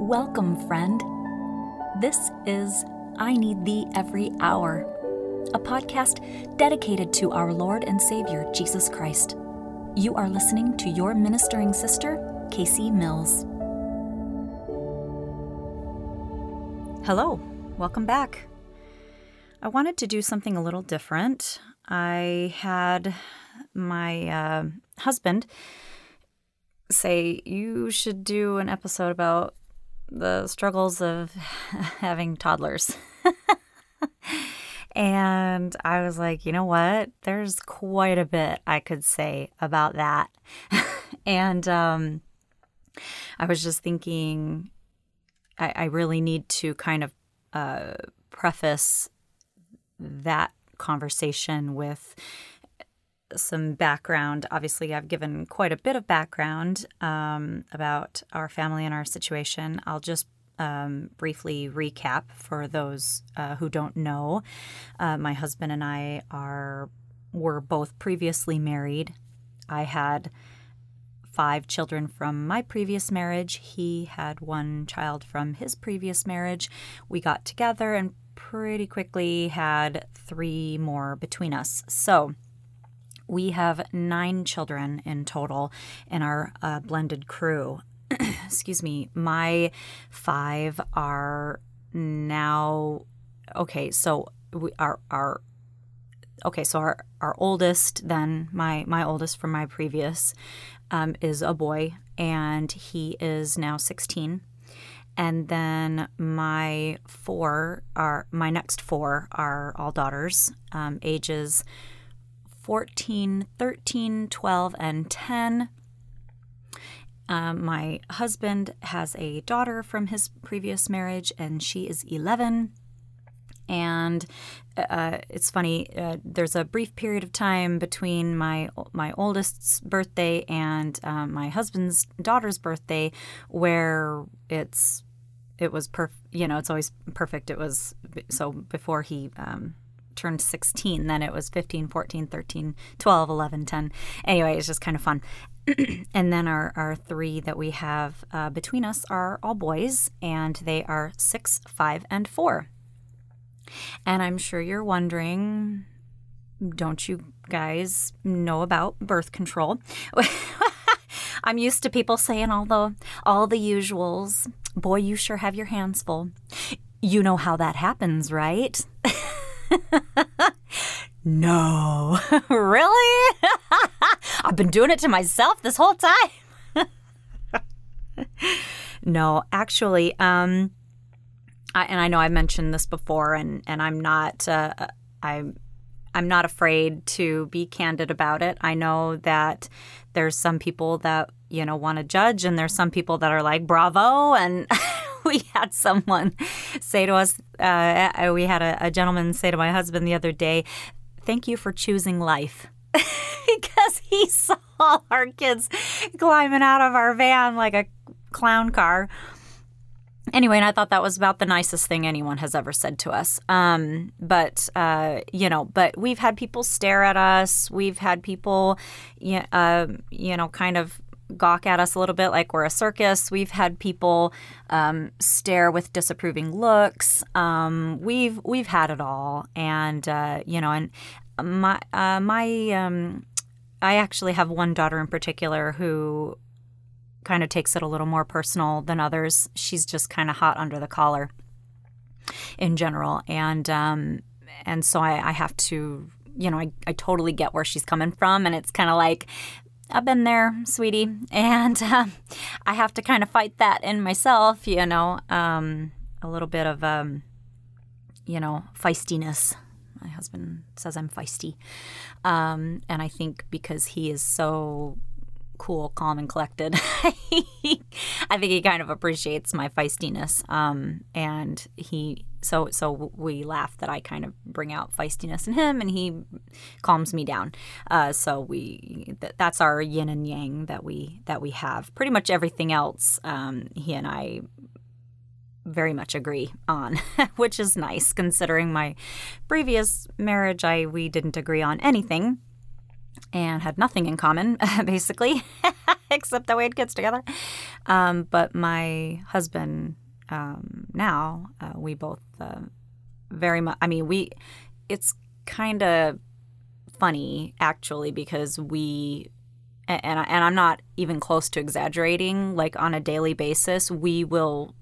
Welcome, friend. This is I Need Thee Every Hour, a podcast dedicated to our Lord and Savior, Jesus Christ. You are listening to your ministering sister, Casey Mills. Hello, welcome back. I wanted to do something a little different. I had my husband say, you should do an episode about the struggles of having toddlers. And I was like, you know what? There's quite a bit I could say about that. And I was just thinking I really need to kind of preface that conversation with some background. Obviously, I've given quite a bit of background about our family and our situation. I'll just briefly recap for those who don't know. My husband and I were both previously married. I had 5 children from my previous marriage. He had 1 child from his previous marriage. We got together and pretty quickly had 3 more between us. So we have 9 children in total in our blended crew. Excuse me. My 5 are now okay. So we are our oldest, then my oldest from my previous is a boy, and he is now 16. And then my next 4 are all daughters, ages 14, 13, 12, and 10. My husband has a daughter from his previous marriage, and she is 11. And it's funny, there's a brief period of time between my oldest's birthday and my husband's daughter's birthday where it was perfect. You know, it's always perfect. It was so before he turned 16, then it was 15, 14, 13, 12, 11, 10. Anyway, it's just kind of fun. And then our 3 that we have between us are all boys, and they are 6, 5, and 4. And I'm sure you're wondering, don't you guys know about birth control? I'm used to people saying all the usuals. Boy, you sure have your hands full. You know how that happens, right? No. Really? I've been doing it to myself this whole time. No, actually, and I know I mentioned this before, and I'm not afraid to be candid about it. I know that there's some people that, you know, want to judge, and there's some people that are like, bravo, and we had someone say to us, we had a gentleman say to my husband the other day, thank you for choosing life. Because he saw our kids climbing out of our van like a clown car. Anyway, and I thought that was about the nicest thing anyone has ever said to us. But we've had people stare at us. We've had people, kind of gawk at us a little bit like we're a circus. We've had people stare with disapproving looks. We've had it all. And, and I actually have one daughter in particular who kind of takes it a little more personal than others. She's just kind of hot under the collar in general. And so I have to, I totally get where she's coming from. And it's kind of like, I've been there, sweetie. And I have to kind of fight that in myself, a little bit of, feistiness. My husband says I'm feisty. And I think because he is so cool, calm, and collected, I think he kind of appreciates my feistiness. So we laugh that I kind of bring out feistiness in him, and he calms me down. That's our yin and yang that we have. Pretty much everything else, he and I very much agree on, which is nice considering my previous marriage. We didn't agree on anything and had nothing in common, basically. except that we had kids together. But my husband now, we both very much, I mean, we, it's kind of funny actually because we, and I'm not even close to exaggerating, like on a daily basis, we will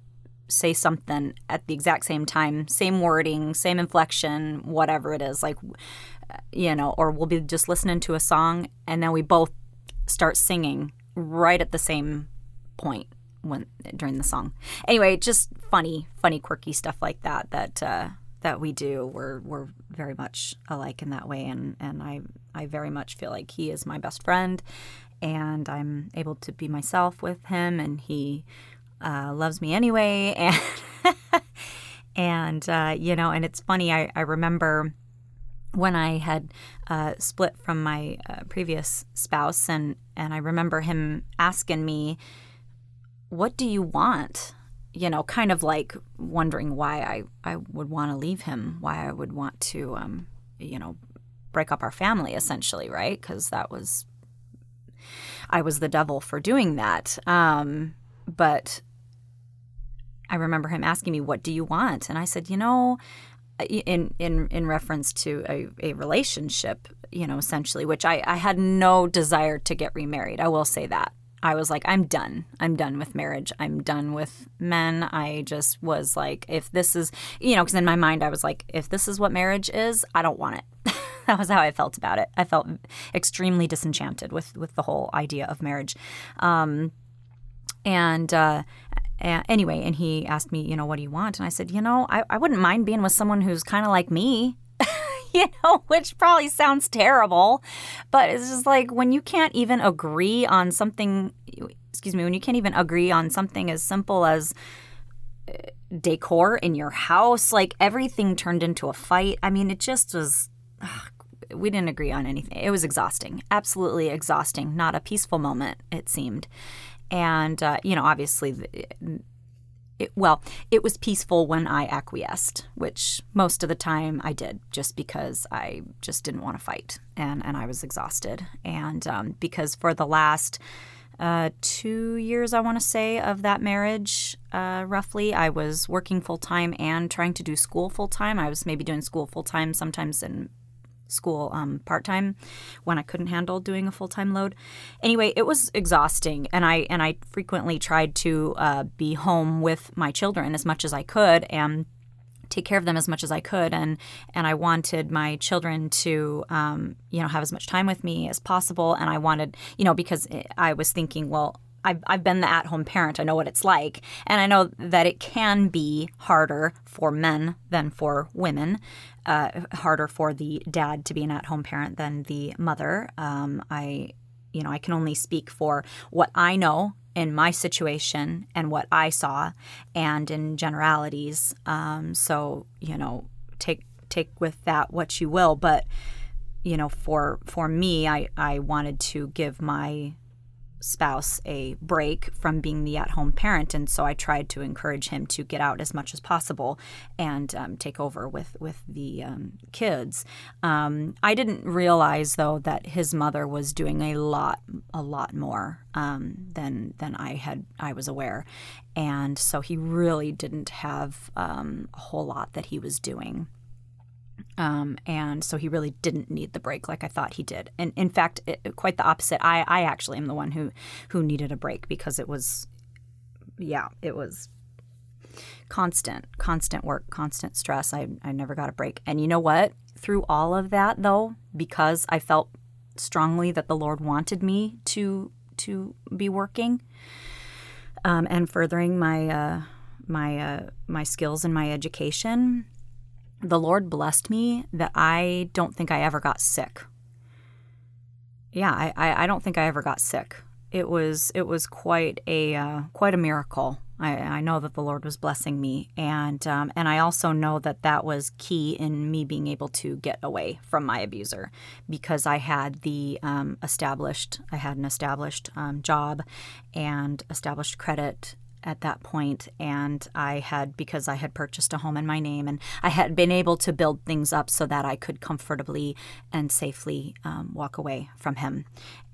say something at the exact same time, same wording, same inflection, whatever it is, like, you know, or we'll be just listening to a song and then we both start singing right at the same point when during the song. Anyway, just funny, quirky stuff like that that we do. We're very much alike in that way, and I very much feel like he is my best friend, and I'm able to be myself with him, and he loves me anyway, and you know, and it's funny. I remember when I had split from my previous spouse, and I remember him asking me, what do you want? You know, kind of like wondering why I would want to leave him, why I would want to, you know, break up our family essentially, right? Because that was, I was the devil for doing that. But I remember him asking me, what do you want? And I said, you know, in reference to a relationship, you know, essentially, which I had no desire to get remarried. I will say that. I was like, I'm done. I'm done with marriage. I'm done with men. I just was like, if this is, you know, because in my mind I was like, if this is what marriage is, I don't want it. That was how I felt about it. I felt extremely disenchanted with the whole idea of marriage. Anyway, and he asked me, you know, what do you want? And I said, you know, I wouldn't mind being with someone who's kind of like me. You know, which probably sounds terrible, but it's just like when you can't even agree on something, when you can't even agree on something as simple as decor in your house, like everything turned into a fight. I mean, it just was, we didn't agree on anything. It was exhausting, absolutely exhausting, not a peaceful moment, it seemed. And, you know, obviously, it was peaceful when I acquiesced, which most of the time I did, just because I just didn't want to fight, and I was exhausted. And because for the last 2 years, I want to say, of that marriage, roughly, I was working full-time and trying to do school full-time. I was maybe doing school full-time sometimes in school part-time when I couldn't handle doing a full-time load. Anyway, it was exhausting, and I frequently tried to be home with my children as much as I could and take care of them as much as I could, and I wanted my children to you know, have as much time with me as possible, and I wanted, you know, because I was thinking, well, I've been the at-home parent. I know what it's like, and I know that it can be harder for men than for women, harder for the dad to be an at-home parent than the mother. I can only speak for what I know in my situation and what I saw, and in generalities. So, you know, take with that what you will. But, you know, for me, I wanted to give my spouse a break from being the at-home parent, and so I tried to encourage him to get out as much as possible and take over with the kids. I didn't realize though that his mother was doing a lot more than I was aware, and so he really didn't have a whole lot that he was doing. And so he really didn't need the break like I thought he did. And in fact, quite the opposite. I actually am the one who needed a break, because it was constant work, constant stress. I never got a break. And you know what? Through all of that, though, because I felt strongly that the Lord wanted me to be working and furthering my skills and my education, the Lord blessed me that I don't think I ever got sick. Yeah, I don't think I ever got sick. It was quite a miracle. I know that the Lord was blessing me, and I also know that was key in me being able to get away from my abuser, because I had an established job and established credit at that point, and because I had purchased a home in my name, and I had been able to build things up so that I could comfortably and safely walk away from him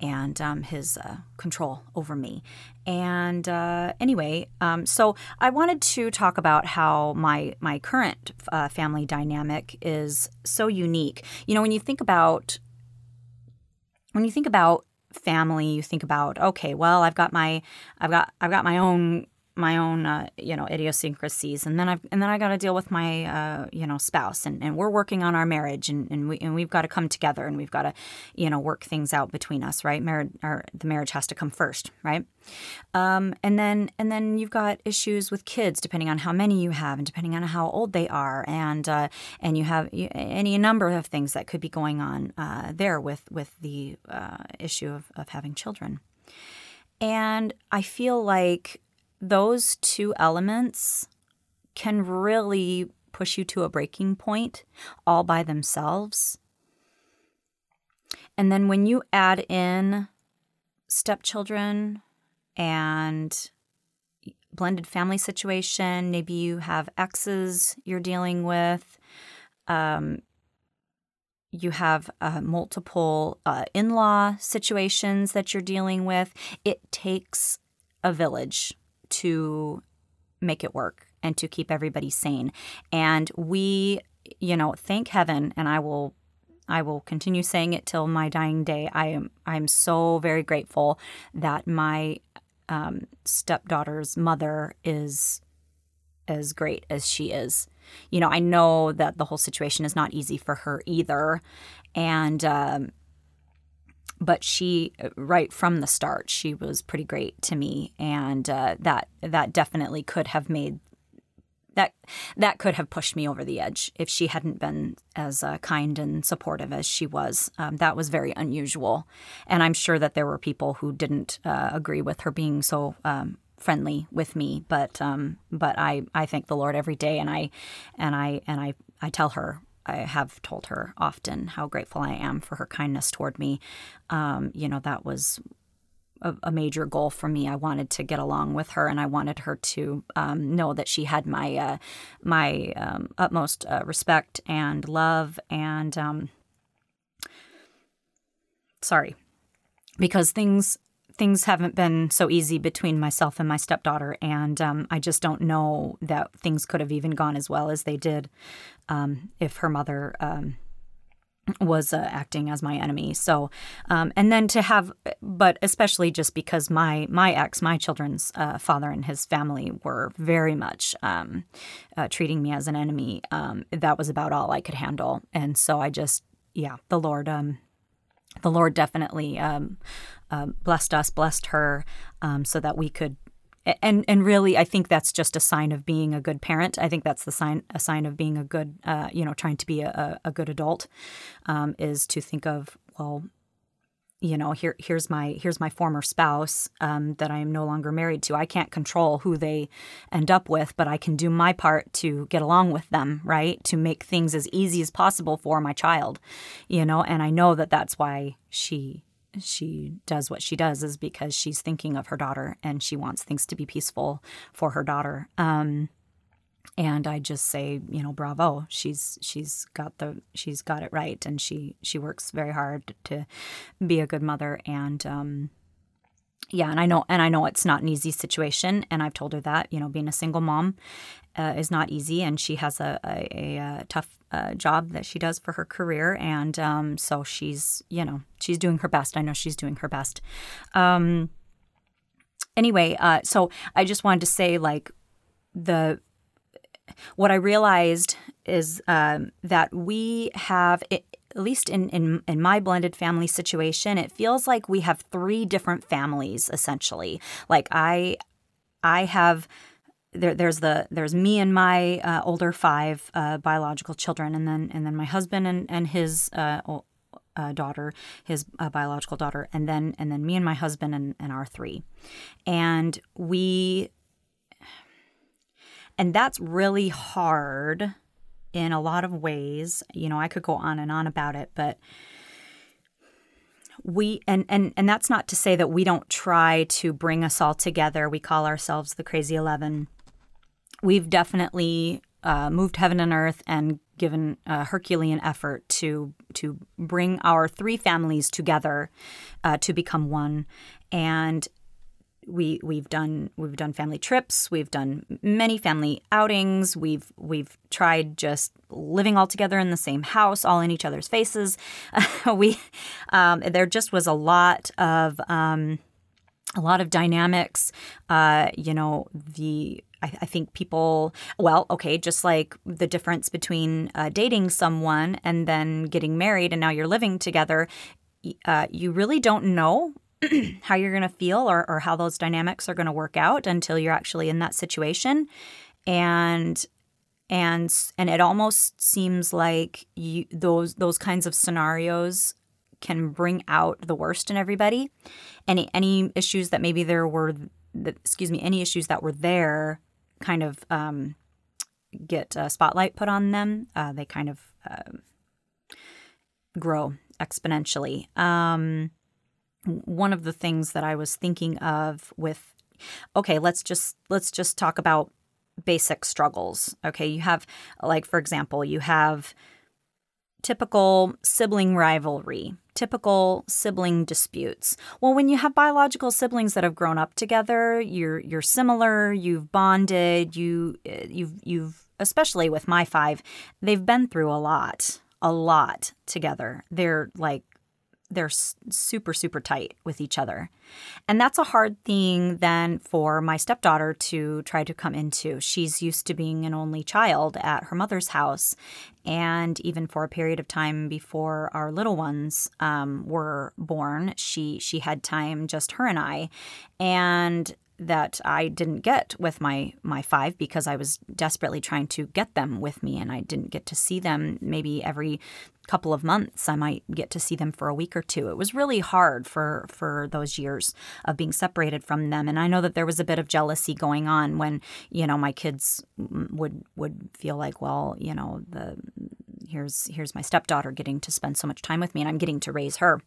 and his control over me. And so I wanted to talk about how my current family dynamic is so unique. You know, when you think about family, you think about, okay, well, I've got my own idiosyncrasies, and then I got to deal with my spouse, and we're working on our marriage, and we've got to come together, and we've got to work things out between us, right? The marriage has to come first, right? And then you've got issues with kids, depending on how many you have, and depending on how old they are, and you have any number of things that could be going on there with the issue of having children, and I feel like those two elements can really push you to a breaking point all by themselves. And then when you add in stepchildren and blended family situation, maybe you have exes you're dealing with, you have multiple in-law situations that you're dealing with, it takes a village to make it work and to keep everybody sane. And we, thank heaven, and I will continue saying it till my dying day, I'm so very grateful that my stepdaughter's mother is as great as she is. I know that the whole situation is not easy for her either, and but she, right from the start, she was pretty great to me, and that definitely could have made that could have pushed me over the edge if she hadn't been as kind and supportive as she was. That was very unusual, and I'm sure that there were people who didn't agree with her being so friendly with me. But I thank the Lord every day, and I tell her. I have told her often how grateful I am for her kindness toward me. That was a major goal for me. I wanted to get along with her, and I wanted her to know that she had my utmost respect and love. And because things haven't been so easy between myself and my stepdaughter, and I just don't know that things could have even gone as well as they did if her mother was acting as my enemy. So, but especially just because my ex, my children's father and his family were very much treating me as an enemy, that was about all I could handle. And so I just, the Lord definitely blessed us, blessed her, so that we could. And really, I think that's just a sign of being a good parent. I think that's a sign of being a good, trying to be a good adult, is to think of, well, here's my former spouse that I am no longer married to. I can't control who they end up with, but I can do my part to get along with them, right? To make things as easy as possible for my child, And I know that that's why she does what she does, is because she's thinking of her daughter and she wants things to be peaceful for her daughter. And I just say, bravo. She's got it right, and she works very hard to be a good mother. And and I know it's not an easy situation, and I've told her that being a single mom is not easy, and she has a tough job that she does for her career, and so she's doing her best. I know she's doing her best. So I just wanted to say, what I realized is that we have, at least in my blended family situation, it feels like we have three different families essentially. Like I have there's me and my older five biological children, and then my husband and his daughter, his biological daughter, and then me and my husband and our three, and we. And that's really hard in a lot of ways. I could go on and on about it, but and that's not to say that we don't try to bring us all together. We call ourselves the Crazy 11. We've definitely moved heaven and earth and given a Herculean effort to bring our three families together to become one. And we've done family trips, we've done many family outings, we've tried just living all together in the same house, all in each other's faces. There just was a lot of dynamics. I think people, just like the difference between dating someone and then getting married and now you're living together, you really don't know how you're going to feel or how those dynamics are going to work out until you're actually in that situation. And it almost seems like those kinds of scenarios can bring out the worst in everybody. Any issues that maybe any issues that were there kind of get a spotlight put on them. They kind of grow exponentially. One of the things that I was thinking of with, let's just talk about basic struggles. Okay, you have, like, for example, you have typical sibling rivalry, typical sibling disputes. Well, when you have biological siblings that have grown up together, you're similar, you've bonded, you've especially with my five, they've been through a lot together. They're super, super tight with each other. And that's a hard thing then for my stepdaughter to try to come into. She's used to being an only child at her mother's house. And even for a period of time before our little ones were born, she had time, just her and I. And that I didn't get with my five because I was desperately trying to get them with me, and I didn't get to see them. Maybe every couple of months I might get to see them for a week or two. It was really hard for those years of being separated from them. And I know that there was a bit of jealousy going on when, my kids would feel like, here's my stepdaughter getting to spend so much time with me and I'm getting to raise her.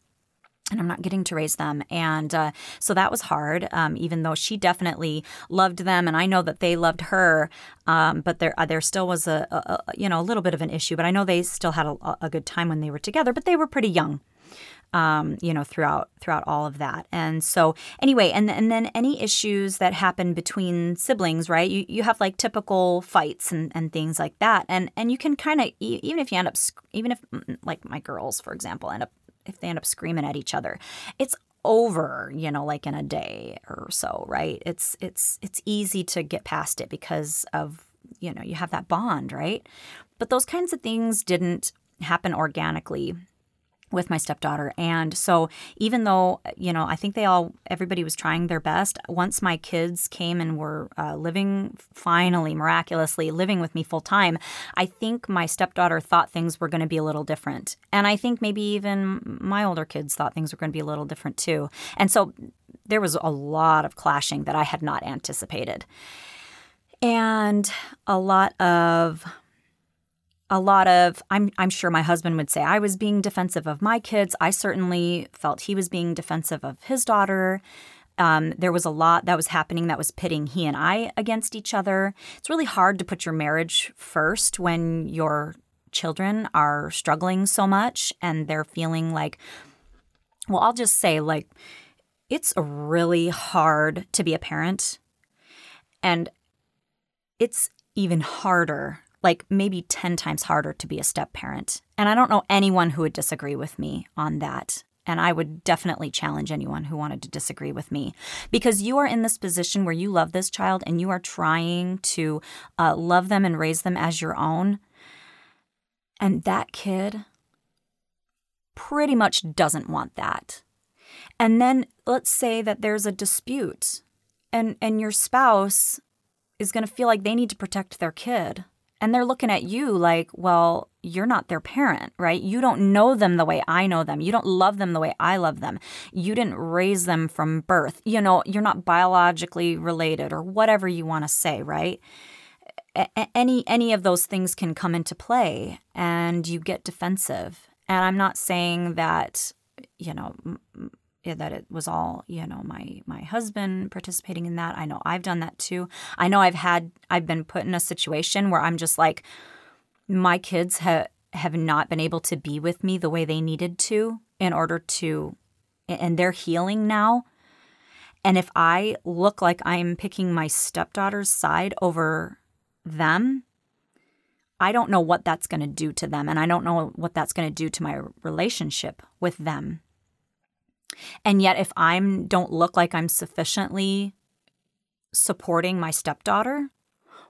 And I'm not getting to raise them. And so that was hard, even though she definitely loved them. And I know that they loved her, but there still was a little bit of an issue. But I know they still had a good time when they were together, but they were pretty young, throughout all of that. And so anyway, and then any issues that happen between siblings, right? You have like typical fights and things like that. And you can kind of, even if like my girls, for example, end up screaming at each other, it's over, like in a day or so, right? It's easy to get past it because of, you have that bond, right? But those kinds of things didn't happen organically with my stepdaughter. And so even though, I think everybody was trying their best, once my kids came and were miraculously living with me full time, I think my stepdaughter thought things were going to be a little different. And I think maybe even my older kids thought things were going to be a little different too. And so there was a lot of clashing that I had not anticipated. And a lot of, I'm sure my husband would say I was being defensive of my kids. I certainly felt he was being defensive of his daughter. There was a lot that was happening that was pitting he and I against each other. It's really hard to put your marriage first when your children are struggling so much and they're feeling like, well, I'll just say, like, it's really hard to be a parent, and it's even harder, like maybe 10 times harder, to be a step-parent. And I don't know anyone who would disagree with me on that. And I would definitely challenge anyone who wanted to disagree with me. Because you are in this position where you love this child and you are trying to love them and raise them as your own. And that kid pretty much doesn't want that. And then let's say that there's a dispute and your spouse is going to feel like they need to protect their kid. And they're looking at you like, well, you're not their parent, right? You don't know them the way I know them. You don't love them the way I love them. You didn't raise them from birth. You're not biologically related, or whatever you want to say, right? Any of those things can come into play, and you get defensive. And I'm not saying that you know, that it was all, you know, my husband participating in that. I know I've done that too. I know I've been put in a situation where I'm just like, my kids have not been able to be with me the way they needed to in order to, and they're healing now. And if I look like I'm picking my stepdaughter's side over them, I don't know what that's going to do to them. And I don't know what that's going to do to my relationship with them. And yet if I don't look like I'm sufficiently supporting my stepdaughter,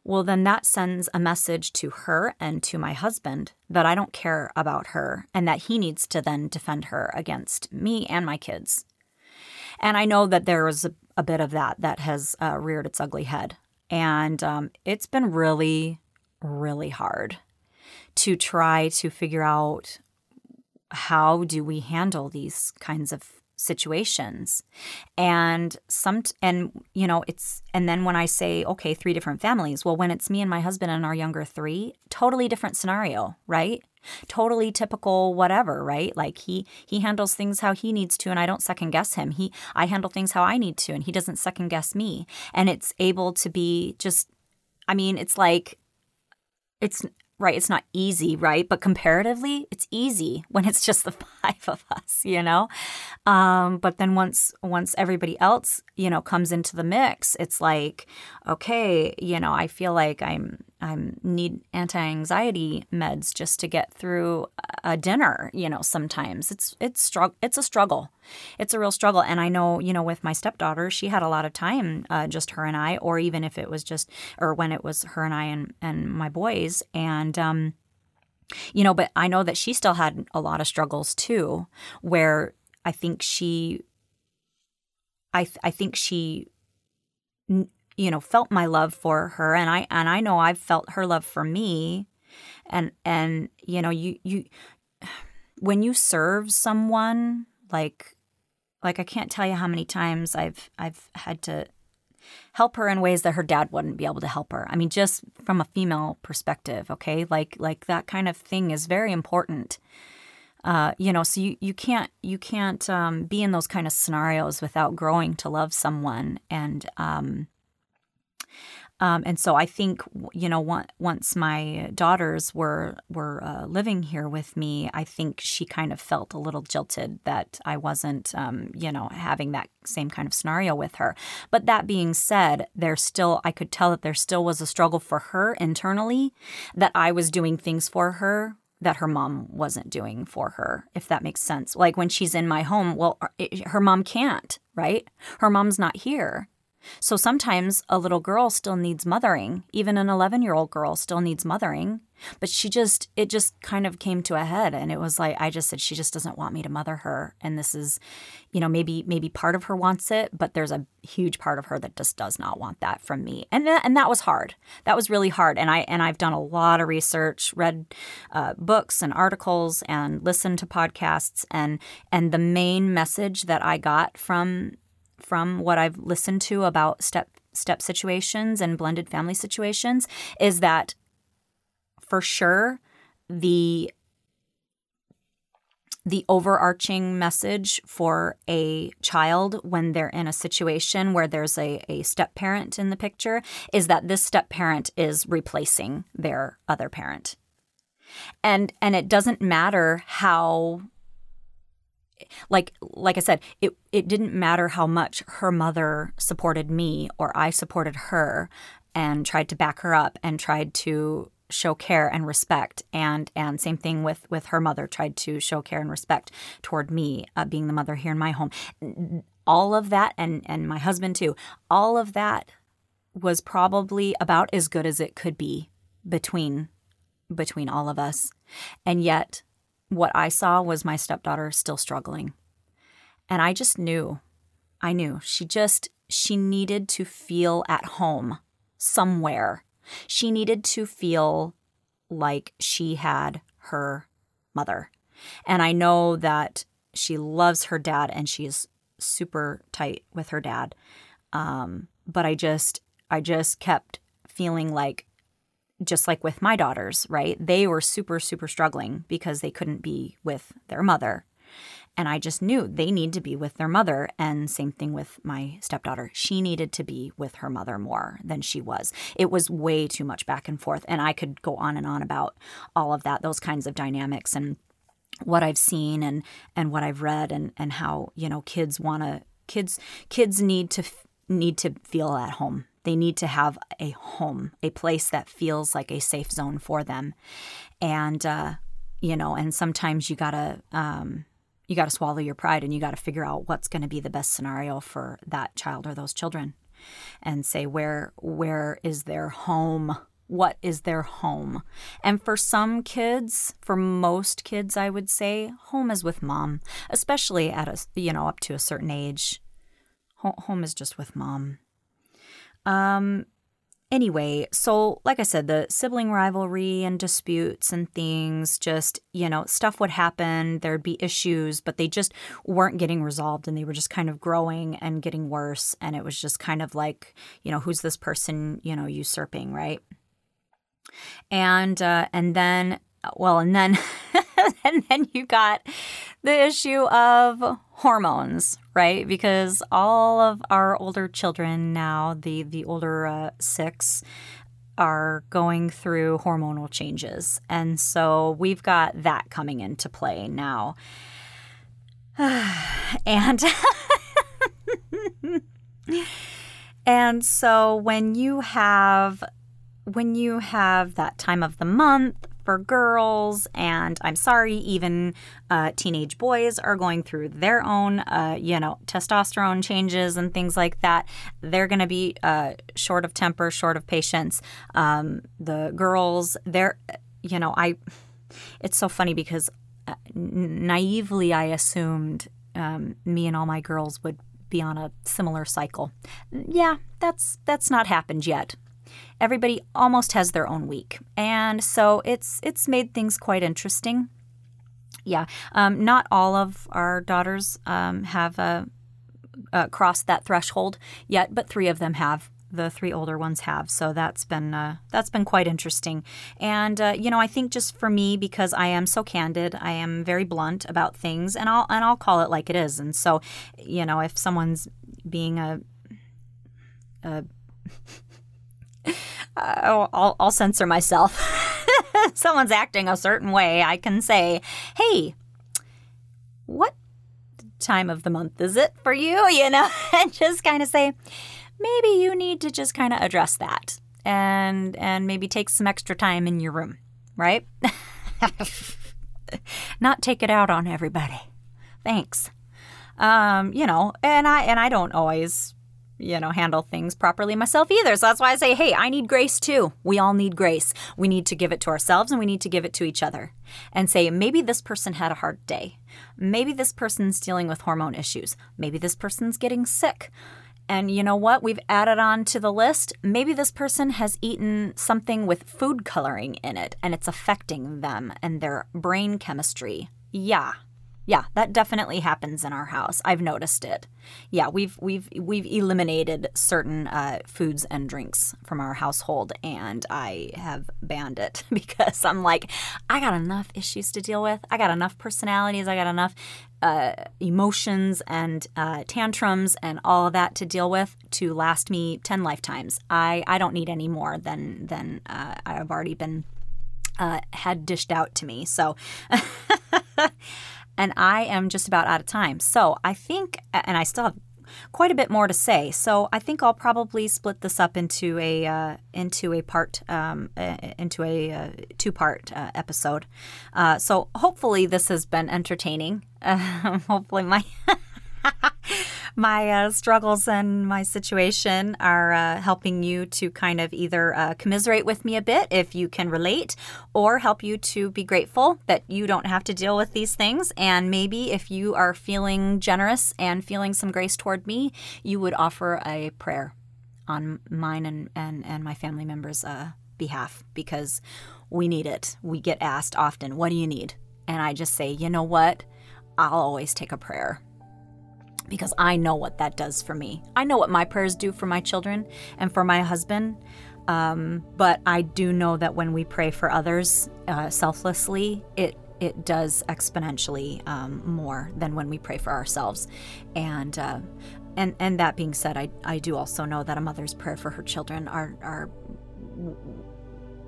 well, then that sends a message to her and to my husband that I don't care about her and that he needs to then defend her against me and my kids. And I know that there was a bit of that has reared its ugly head. And it's been really, really hard to try to figure out, how do we handle these kinds of situations? And you know, it's, and then when I say, okay, three different families, well, when it's me and my husband and our younger three, totally different scenario, right? Totally typical whatever, right? Like he handles things how he needs to, and I don't second guess him. I handle things how I need to, and he doesn't second guess me. And it's able to be just, I mean, it's like, it's, right, it's not easy, right? But comparatively, it's easy when it's just the five of us, you know? But then once everybody else, you know, comes into the mix, it's like, okay, you know, I feel like I'm need anti-anxiety meds just to get through a dinner, you know, sometimes. It's a struggle. It's a real struggle. And I know, you know, with my stepdaughter, she had a lot of time, just her and I, or even if it was just, or when it was her and I and my boys. And, you know, but I know that she still had a lot of struggles too, where I think she you know, felt my love for her, and I know I've felt her love for me, and you know, you when you serve someone, like I can't tell you how many times I've had to help her in ways that her dad wouldn't be able to help her. I mean, just from a female perspective, okay, like that kind of thing is very important, you know. So you can't be in those kind of scenarios without growing to love someone, and so I think, you know, once my daughters were living here with me, I think she kind of felt a little jilted that I wasn't, you know, having that same kind of scenario with her. But that being said, I could tell that there still was a struggle for her internally, that I was doing things for her that her mom wasn't doing for her, if that makes sense. Like when she's in my home, well, her mom can't, right? Her mom's not here. So sometimes a little girl still needs mothering. Even an 11-year-old girl still needs mothering. But it just kind of came to a head. And it was like, I just said, she just doesn't want me to mother her. And this is, you know, maybe part of her wants it, but there's a huge part of her that just does not want that from me. And that was hard. That was really hard. And I've done a lot of research, read books and articles and listened to podcasts. And the main message that I got from what I've listened to about step situations and blended family situations is that for sure the overarching message for a child when they're in a situation where there's a step parent in the picture is that this step parent is replacing their other parent. And it doesn't matter how, like I said, it didn't matter how much her mother supported me or I supported her and tried to back her up and tried to show care and respect. And same thing with her mother, tried to show care and respect toward me, being the mother here in my home. All of that, and my husband too, all of that was probably about as good as it could be between all of us. And yet what I saw was my stepdaughter still struggling. And I just knew. I knew. She needed to feel at home somewhere. She needed to feel like she had her mother. And I know that she loves her dad and she is super tight with her dad. But I just kept feeling like, just like with my daughters, right? They were super, super struggling because they couldn't be with their mother. And I just knew they need to be with their mother. And same thing with my stepdaughter. She needed to be with her mother more than she was. It was way too much back and forth. And I could go on and on about all of that, those kinds of dynamics and what I've seen and what I've read and how, you know, kids need to feel at home. They need to have a home, a place that feels like a safe zone for them. And, you know, and sometimes you got to swallow your pride and you got to figure out what's going to be the best scenario for that child or those children and say, where is their home? What is their home? And for some kids, for most kids, I would say home is with mom, especially at a, you know, up to a certain age. Home is just with mom. Anyway, so like I said, the sibling rivalry and disputes and things, just, you know, stuff would happen. There'd be issues, but they just weren't getting resolved and they were just kind of growing and getting worse. And it was just kind of like, you know, who's this person, you know, usurping, right? And then and then you got the issue of hormones, right? Because all of our older children now, the older six, are going through hormonal changes. And so we've got that coming into play now. And so when you have that time of the month for girls, and I'm sorry, even teenage boys are going through their own, you know, testosterone changes and things like that. They're going to be short of temper, short of patience. The girls, they're, you know, it's so funny because naively I assumed me and all my girls would be on a similar cycle. Yeah, that's not happened yet. Everybody almost has their own week. And so it's made things quite interesting. Yeah. Not all of our daughters have crossed that threshold yet, but three of them have. The three older ones have. So that's been quite interesting. And, you know, I think just for me, because I am so candid, I am very blunt about things, and I'll call it like it is. And so, you know, if someone's being I'll censor myself. Someone's acting a certain way, I can say, hey, what time of the month is it for you? You know, and just kind of say, maybe you need to just kind of address that and maybe take some extra time in your room, right? Not take it out on everybody. Thanks. You know, and I don't always, you know, handle things properly myself either. So that's why I say, hey, I need grace too. We all need grace. We need to give it to ourselves and we need to give it to each other and say, maybe this person had a hard day. Maybe this person's dealing with hormone issues. Maybe this person's getting sick. And you know what? We've added on to the list. Maybe this person has eaten something with food coloring in it and it's affecting them and their brain chemistry. Yeah. Yeah, that definitely happens in our house. I've noticed it. Yeah, we've eliminated certain foods and drinks from our household, and I have banned it because I'm like, I got enough issues to deal with. I got enough personalities. I got enough emotions and tantrums and all of that to deal with to last me 10 lifetimes. I don't need any more than I've already been had dished out to me. So. And I am just about out of time. So I think, and I still have quite a bit more to say. So I think I'll probably split this up into a two-part episode. So hopefully this has been entertaining. Hopefully my my struggles and my situation are helping you to kind of either commiserate with me a bit if you can relate, or help you to be grateful that you don't have to deal with these things. And maybe if you are feeling generous and feeling some grace toward me, you would offer a prayer on mine and my family members' behalf, because we need it. We get asked often, what do you need? And I just say, you know what? I'll always take a prayer. Because I know what that does for me. I know what my prayers do for my children and for my husband. But I do know that when we pray for others selflessly, it it does exponentially more than when we pray for ourselves. And that being said, I do also know that a mother's prayer for her children are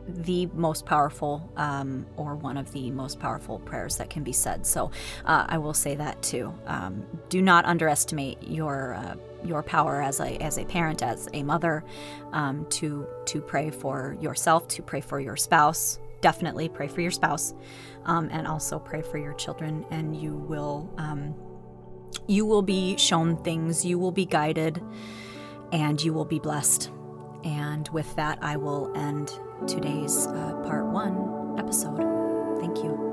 the most powerful, or one of the most powerful prayers that can be said. So I will say that too. Do not underestimate your power as a parent, as a mother, to pray for yourself, to pray for your spouse. Definitely pray for your spouse, and also pray for your children, and you will be shown things, you will be guided, and you will be blessed. And with that, I will end today's part one episode. Thank you.